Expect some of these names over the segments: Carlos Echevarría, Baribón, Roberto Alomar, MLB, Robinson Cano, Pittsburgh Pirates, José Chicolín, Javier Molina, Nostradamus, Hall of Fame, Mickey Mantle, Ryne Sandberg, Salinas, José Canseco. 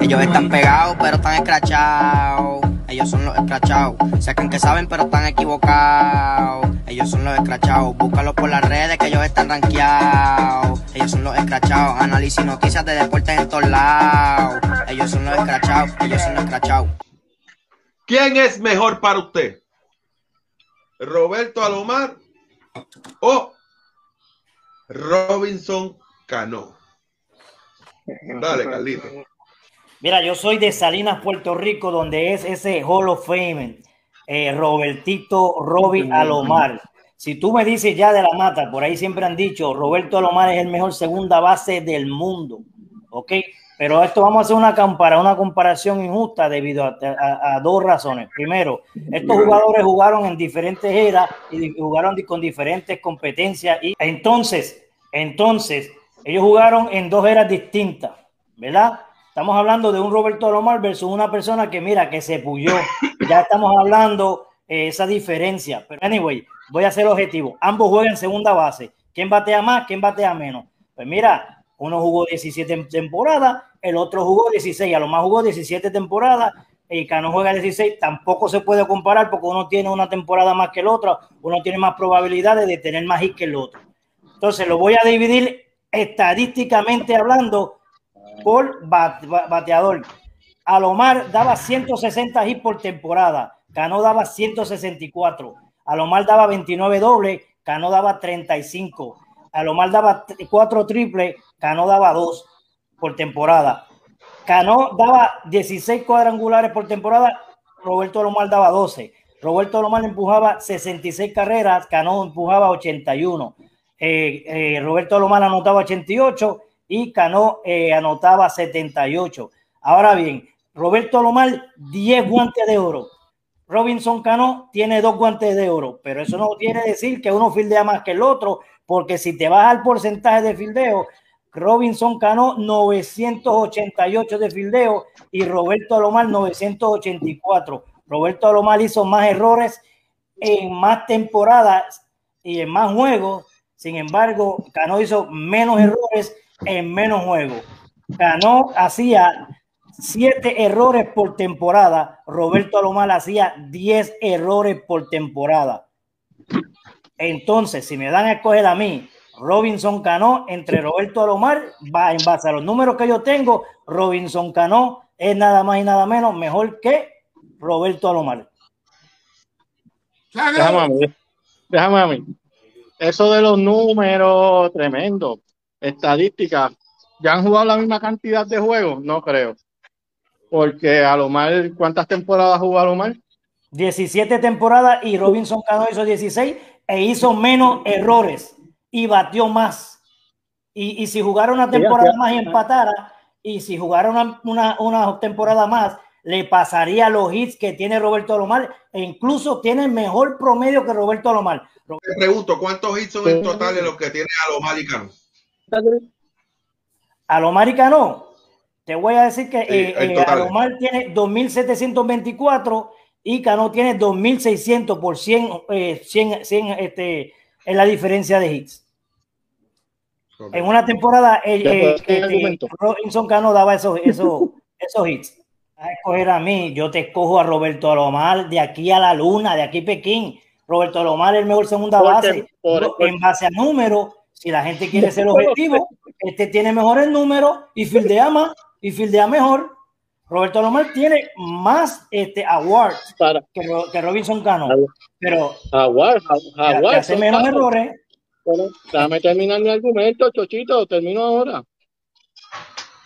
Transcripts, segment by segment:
Ellos están pegados, pero están escrachados. Ellos son los escrachados. Sacan que saben, pero están equivocados. Ellos son los escrachados. Búscalos por las redes, que ellos están rankeados. Ellos son los escrachados. Análisis y noticias de deportes en todos lados. Ellos son los escrachados. Ellos son los escrachados. ¿Quién es mejor para usted? ¿Roberto Alomar o Robinson Cano? Dale, Carlito. Mira, yo soy de Salinas, Puerto Rico, donde es ese Hall of Fame, Robertito Robin Alomar. Si tú me dices ya de la mata, por ahí siempre han dicho, Roberto Alomar es el mejor segunda base del mundo, ¿ok? Pero esto vamos a hacer una comparación injusta debido a dos razones. Primero, estos jugadores jugaron en diferentes eras y jugaron con diferentes competencias. Y entonces, ellos jugaron en dos eras distintas, ¿verdad? Estamos hablando de un Roberto Alomar versus una persona que mira, que se puyó. Ya estamos hablando esa diferencia. Pero anyway, voy a hacer objetivo. Ambos juegan segunda base. ¿Quién batea más? ¿Quién batea menos? Pues mira, uno jugó 17 temporadas, el otro jugó 16, a lo más jugó 17 temporadas, y Cano juega 16, tampoco se puede comparar porque uno tiene una temporada más que el otro, uno tiene más probabilidades de tener más hit que el otro. Entonces lo voy a dividir estadísticamente hablando por bateador. Alomar daba 160 hits por temporada, Cano daba 164, Alomar daba 29 dobles, Cano daba 35. Alomar daba 4 triples, Cano daba 2 por temporada. Cano daba 16 cuadrangulares por temporada, Roberto Alomar daba 12. Roberto Alomar empujaba 66 carreras, Cano empujaba 81. Roberto Alomar anotaba 88 y Cano anotaba 78. Ahora bien, Roberto Alomar 10 guantes de oro. Robinson Cano tiene 2 guantes de oro, pero eso no quiere decir que uno fildea más que el otro, porque si te vas al porcentaje de fildeo, Robinson Cano 988 de fildeo y Roberto Alomar 984. Roberto Alomar hizo más errores en más temporadas y en más juegos. Sin embargo, Cano hizo menos errores en menos juegos. Cano hacía 7 errores por temporada. Roberto Alomar hacía 10 errores por temporada. Entonces, si me dan a escoger a mí, Robinson Cano entre Roberto Alomar, va en base a los números que yo tengo, Robinson Cano es nada más y nada menos mejor que Roberto Alomar. Déjame a mí. Eso de los números, tremendo. Estadísticas. ¿Ya han jugado la misma cantidad de juegos? No creo. Porque Alomar, ¿cuántas temporadas jugó Alomar? 17 temporadas y Robinson Cano hizo 16 e hizo menos errores y batió más. Y si jugara una temporada más y empatara, y si jugara una temporada más, le pasaría los hits que tiene Roberto Alomar e incluso tiene mejor promedio que Roberto Alomar. Te pregunto, ¿cuántos hits son en total de los que tiene Alomar y Cano? Alomar y Cano, te voy a decir que sí, Alomar tiene 2,724 y Cano tiene 2,600 por 100 en la diferencia de hits. Okay. En una temporada, Robinson Cano daba esos hits. A escoger a mí, yo te escojo a Roberto Alomar de aquí a la luna, de aquí a Pekín. Roberto Alomar es el mejor segunda base. En base a números, si la gente quiere ser objetivo, tiene mejores números y fildea más y fildea mejor. Roberto Alomar tiene más awards que Robinson Cano, pero que hace menos errores. Bueno, déjame terminar mi argumento, Chochito, termino ahora.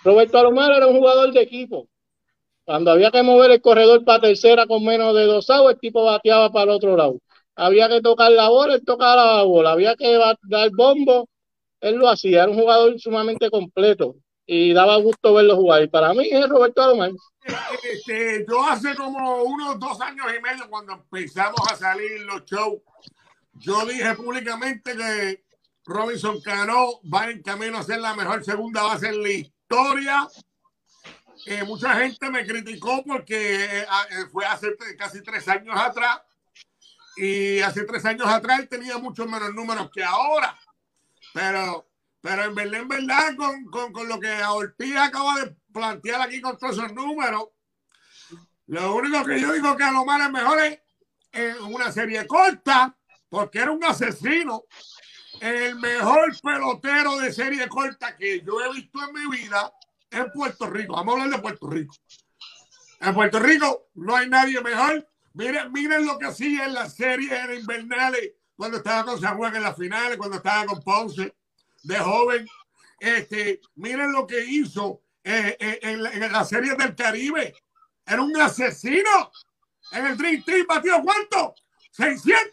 Roberto Alomar era un jugador de equipo. Cuando había que mover el corredor para tercera con menos de 2 outs, el tipo bateaba para el otro lado. Había que tocar la bola, él tocaba la bola. Había que dar bombo, él lo hacía. Era un jugador sumamente completo. Y daba gusto verlo jugar. Y para mí es Roberto Alomar. Yo hace como unos 2 años y medio, cuando empezamos a salir los shows, yo dije públicamente que Robinson Cano va en camino a ser la mejor segunda base en la historia. Mucha gente me criticó porque fue hace casi 3 años atrás. Y hace 3 años atrás él tenía muchos menos números que ahora. Pero Pero en verdad, con lo que Ortiz acaba de plantear aquí con todos esos números, lo único que yo digo que Alomar es mejor es en una serie corta, porque era un asesino. El mejor pelotero de serie corta que yo he visto en mi vida en Puerto Rico. Vamos a hablar de Puerto Rico. En Puerto Rico no hay nadie mejor. Miren lo que hacía en las series invernales, cuando estaba con San Juan en las finales, cuando estaba con Ponce de joven. Miren lo que hizo en las series del Caribe. Era un asesino. En el Dream Team batió ¿cuánto? 600.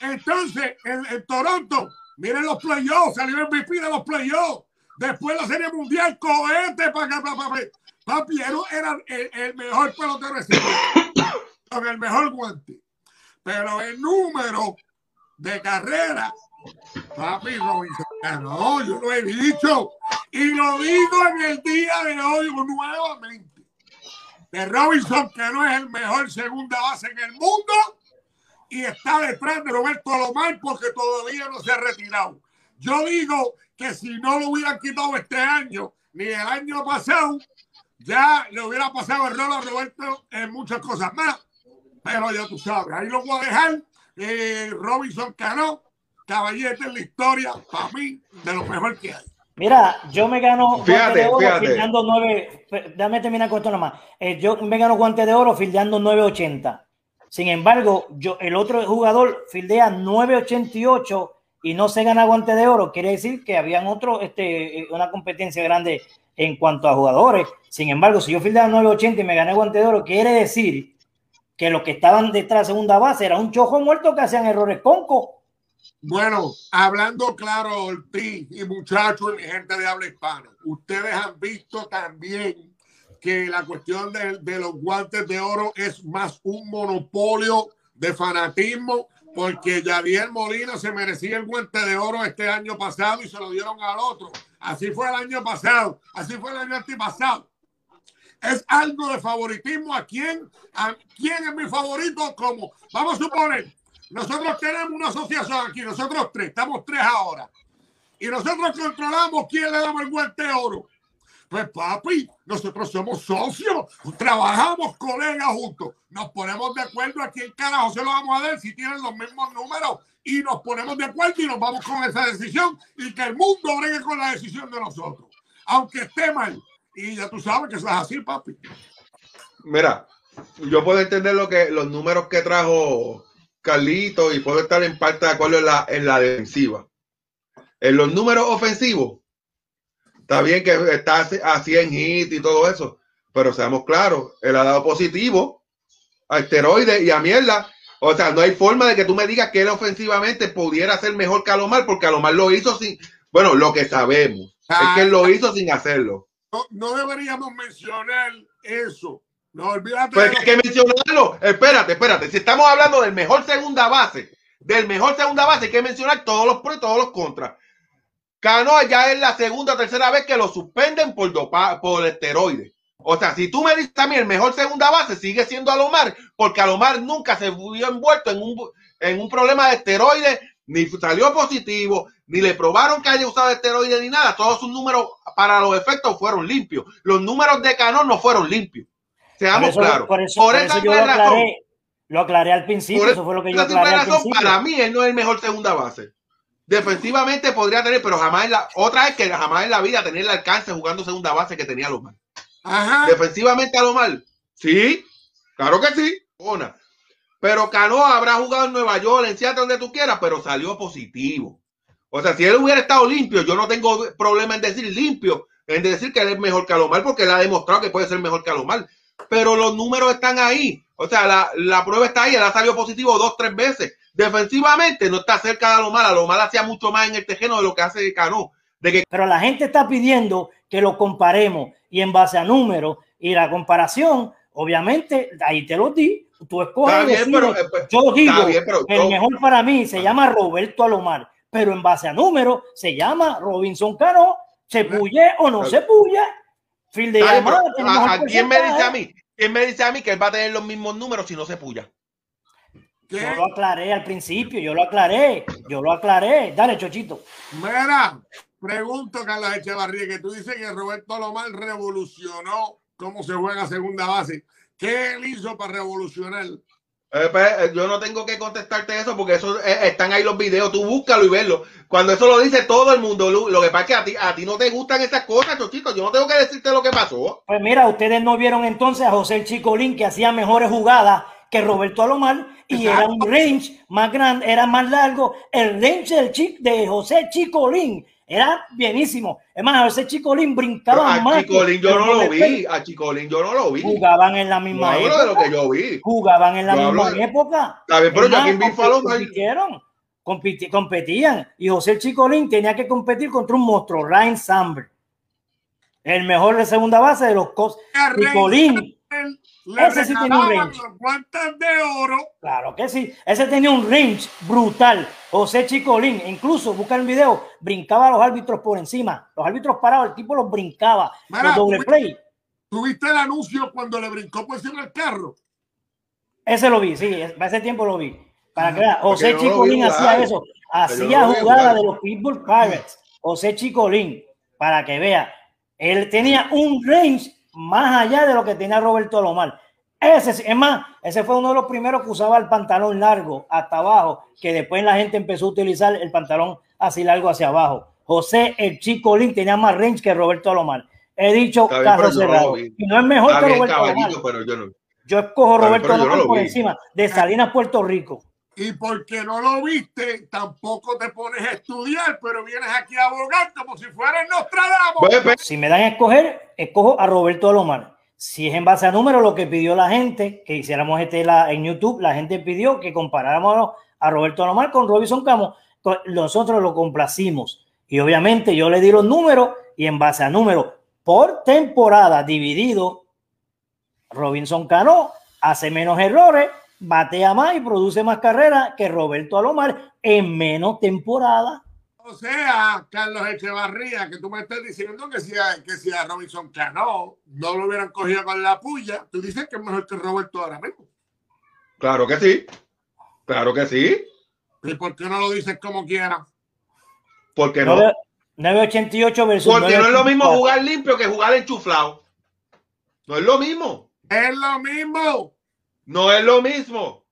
Entonces, en Toronto, miren los playoffs, salió el MVP de los playoffs. Después la Serie Mundial, cohete para acá. Papi era el mejor pelotero con el mejor guante. Pero el número de carrera, papi, Robinson Cano, yo lo he dicho. Y lo digo en el día de hoy nuevamente. De Robinson Cano es el mejor segunda base en el mundo. Y está detrás de Roberto Alomar porque todavía no se ha retirado. Yo digo que si no lo hubieran quitado este año, ni el año pasado, ya le hubiera pasado el rol a Roberto en muchas cosas más. Pero ya tú sabes, ahí lo voy a dejar. Robinson Cano, caballete en la historia, para mí, de lo mejor que hay. Mira, yo me gano guante de oro fildeando 9. Dame terminar con esto nomás. Yo me gano guante de oro fildeando 9.80. Sin embargo, el otro jugador fildea 9.88 y no se gana guante de oro. Quiere decir que habían una competencia grande en cuanto a jugadores. Sin embargo, si yo fildeaba 9.80 y me gané guante de oro, quiere decir que los que estaban detrás de segunda base era un chojo muerto que hacían errores conco. Bueno, hablando claro, Ortiz y muchachos y gente de habla hispana, ustedes han visto también que la cuestión de los guantes de oro es más un monopolio de fanatismo, porque Javier Molina se merecía el guante de oro este año pasado y se lo dieron al otro. Así fue el año pasado, así fue el año antepasado. Es algo de favoritismo a quién es mi favorito, como vamos a suponer, nosotros tenemos una asociación aquí, nosotros tres, estamos tres ahora, y nosotros controlamos quién le damos el guante de oro. Pues papi, nosotros somos socios, trabajamos colegas juntos, nos ponemos de acuerdo a quién carajo se lo vamos a dar si tienen los mismos números y nos ponemos de acuerdo y nos vamos con esa decisión y que el mundo bregue con la decisión de nosotros, aunque esté mal. Y ya tú sabes que eso es así, papi. Mira, yo puedo entender los números que trajo Carlito y puedo estar en parte de acuerdo en la defensiva. En los números ofensivos, está bien que está a 100 hits y todo eso, pero seamos claros, él ha dado positivo a esteroides y a mierda. O sea, no hay forma de que tú me digas que él ofensivamente pudiera ser mejor que Alomar, porque Alomar lo hizo sin... Bueno, lo que sabemos es que él lo hizo sin hacerlo. No deberíamos mencionar eso. No, olvídate. Pues hay que mencionarlo. Espérate. Si estamos hablando del mejor segunda base, hay que mencionar todos los pros y todos los contras. Cano ya es la segunda o tercera vez que lo suspenden por esteroides. O sea, si tú me dices también el mejor segunda base sigue siendo Alomar, porque Alomar nunca se vio envuelto en un problema de esteroides, ni salió positivo, ni le probaron que haya usado esteroides ni nada. Todos sus números para los efectos fueron limpios. Los números de Cano no fueron limpios. Seamos claros. Por eso yo lo aclaré al principio. Eso fue lo que yo aclaré al principio. Para mí él no es el mejor segunda base. Defensivamente podría tener, pero jamás en la vida tener el alcance jugando segunda base que tenía Alomar. Ajá. Defensivamente Alomar, sí, claro que sí. Pero Cano habrá jugado en Nueva York, en Seattle, donde tú quieras, pero salió positivo. O sea, si él hubiera estado limpio, yo no tengo problema en decir limpio, en decir que él es mejor que Alomar, porque él ha demostrado que puede ser mejor que Alomar. Pero los números están ahí. O sea, la prueba está ahí, él ha salido positivo 2 o 3 veces. Defensivamente no está cerca de Alomar. Alomar hacía mucho más en el tejeno de lo que hace Cano. Pero la gente está pidiendo que lo comparemos y en base a números y la comparación, obviamente, ahí te lo di. Tú escoges. Bien, pero yo digo bien, el mejor para mí se llama Roberto Alomar, pero en base a números se llama Robinson Cano. Se puye o no se puya. ¿Quién me dice a mí que él va a tener los mismos números si no se puya? ¿Qué? Yo lo aclaré al principio, yo lo aclaré. Dale, Chochito. Mira, Pregunto, Carlos Echevarría, que tú dices que Roberto Alomar revolucionó cómo se juega segunda base. ¿Qué él hizo para revolucionar? Pues, yo no tengo que contestarte eso porque eso están ahí los videos, tú búscalo y verlo. Cuando eso lo dice todo el mundo, lo que pasa es que a ti no te gustan esas cosas, Chochito. Yo no tengo que decirte lo que pasó. Pues mira, ustedes no vieron entonces a José Chicolín, que hacía mejores jugadas que Roberto Alomar, y exacto, era un range más grande, era más largo. El range de José Chicolín era bienísimo. Es más, a José Chicolín brincaba más. A Chicolín yo no lo vi. A Chicolín yo no lo vi. Jugaban en la misma época. De lo que yo vi. Jugaban en la misma época. Pero Joaquín Bífalo competían. Y José Chicolín tenía que competir contra un monstruo, Ryne Sandberg, el mejor de segunda base de los Cos. Chicolín. Ese sí tenía un range. Guantes de oro. Claro que sí. Ese tenía un range brutal. José Chicolín, incluso, busca el video, brincaba a los árbitros por encima. Los árbitros parados, el tipo los brincaba. Mara, los doble play. ¿Tuviste el anuncio cuando le brincó por encima el carro? Ese lo vi, sí. Ese tiempo lo vi. Para que José Chicolín hacía eso. Hacía jugada de los Pittsburgh Pirates. José Chicolín, para que vea. Él tenía un range más allá de lo que tenía Roberto Alomar. Es más, ese fue uno de los primeros que usaba el pantalón largo hasta abajo, que después la gente empezó a utilizar el pantalón así largo hacia abajo. José el Chicolín tenía más range que Roberto Alomar. He dicho caso cerrado. Y no es mejor que Roberto Alomar. Pero yo no. Yo escojo Roberto Alomar por encima de Salinas, Puerto Rico. Y porque no lo viste, tampoco te pones a estudiar, pero vienes aquí a abogar como si fueras Nostradamus. Si me dan a escoger, escojo a Roberto Alomar. Si es en base a números, lo que pidió la gente, que hiciéramos en YouTube, la gente pidió que comparáramos a Roberto Alomar con Robinson Cano. Nosotros lo complacimos. Y obviamente yo le di los números, y en base a números por temporada dividido, Robinson Cano hace menos errores, batea más y produce más carreras que Roberto Alomar en menos temporada. O sea, Carlos Echevarría, que tú me estás diciendo que si a Robinson Cano no lo hubieran cogido con la puya, tú dices que es mejor que Roberto ahora mismo. Claro que sí. Claro que sí. ¿Y por qué no lo dices como quieras? Porque no. 9.88 versus 9.88. Porque no es lo mismo jugar limpio que jugar enchuflado. No es lo mismo. Es lo mismo. No es lo mismo.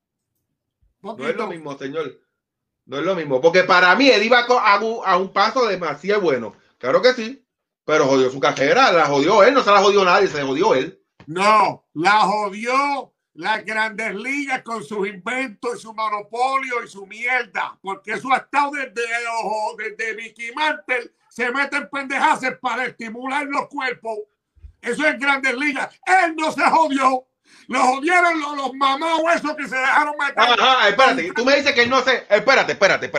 No es lo mismo, señor. No es lo mismo. Porque para mí él iba a un paso demasiado bueno. Claro que sí. Pero jodió su carrera. La jodió él. No se la jodió nadie. Se jodió él. No. La jodió las Grandes Ligas con sus inventos y su monopolio y su mierda. Porque eso ha estado desde Mickey Mantle. Se meten pendejaces para estimular los cuerpos. Eso es Grandes Ligas. Él no se jodió. Los jodieron los mamás o esos que se dejaron matar. Ajá, espérate, tú me dices que él no se... Espérate,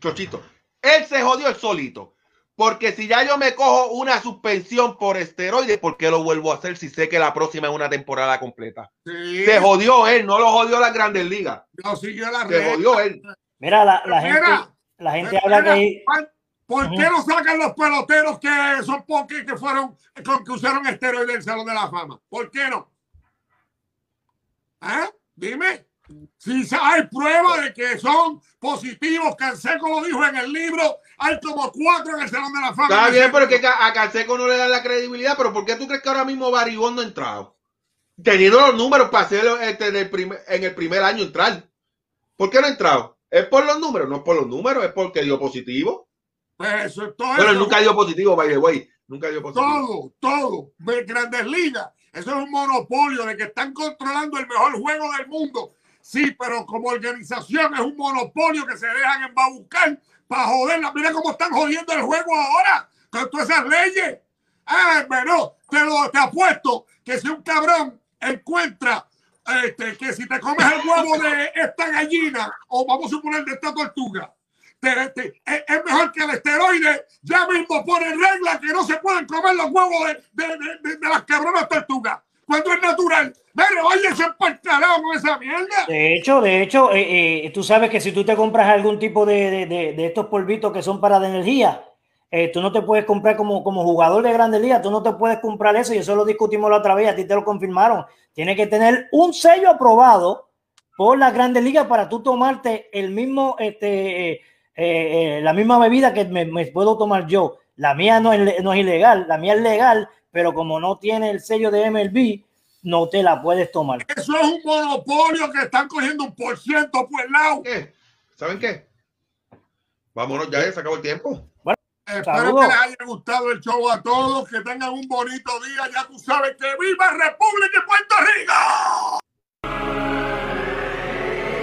Chochito. Él se jodió el solito. Porque si ya yo me cojo una suspensión por esteroides, ¿por qué lo vuelvo a hacer si sé que la próxima es una temporada completa? Sí. Se jodió él, no lo jodió las Grandes Ligas. No siguió la regla. Se jodió él. Mira, la gente habla de... ¿Por qué no sacan los peloteros que son pocos que fueron, que usaron esteroides del Salón de la Fama? ¿Por qué no? ¿Eh? Dime si hay prueba de que son positivos. Canseco lo dijo en el libro. Hay como 4 en el Salón de la Fama. Está bien, pero que a Canseco no le da la credibilidad. Pero ¿por qué tú crees que ahora mismo Baribón no ha entrado? Teniendo los números para hacer en el primer año entrar. ¿Por qué no ha entrado? ¿Es por los números? No es por los números, es porque dio positivo. Pues eso es todo. Pero él nunca dio positivo, by the way. Nunca dio positivo. Todo. De Grandes Ligas. Eso es un monopolio de que están controlando el mejor juego del mundo. Sí, pero como organización es un monopolio que se dejan embaucar para joderla. Mira cómo están jodiendo el juego ahora con todas esas leyes. Ah, pero te apuesto que si un cabrón encuentra que si te comes el huevo de esta gallina o vamos a suponer de esta tortuga, es mejor que el esteroide. Ya mismo ponen reglas que no se pueden comer los huevos de las cabronas tortugas cuando es natural. Pero oye, se emparcalaron con esa mierda. De hecho, tú sabes que si tú te compras algún tipo de estos polvitos que son para de energía, tú no te puedes comprar como jugador de Grandes Ligas, tú no te puedes comprar eso, y eso lo discutimos la otra vez, a ti te lo confirmaron. Tiene que tener un sello aprobado por las Grandes Ligas para tú tomarte el mismo la misma bebida que me puedo tomar yo. La mía no es ilegal, la mía es legal, pero como no tiene el sello de MLB, no te la puedes tomar. Eso es un monopolio que están cogiendo 1% por el lado. ¿Saben qué? Vámonos ya, se acabó el tiempo. Bueno, espero que les haya gustado el show a todos, que tengan un bonito día. Ya tú sabes que ¡viva República y Puerto Rico!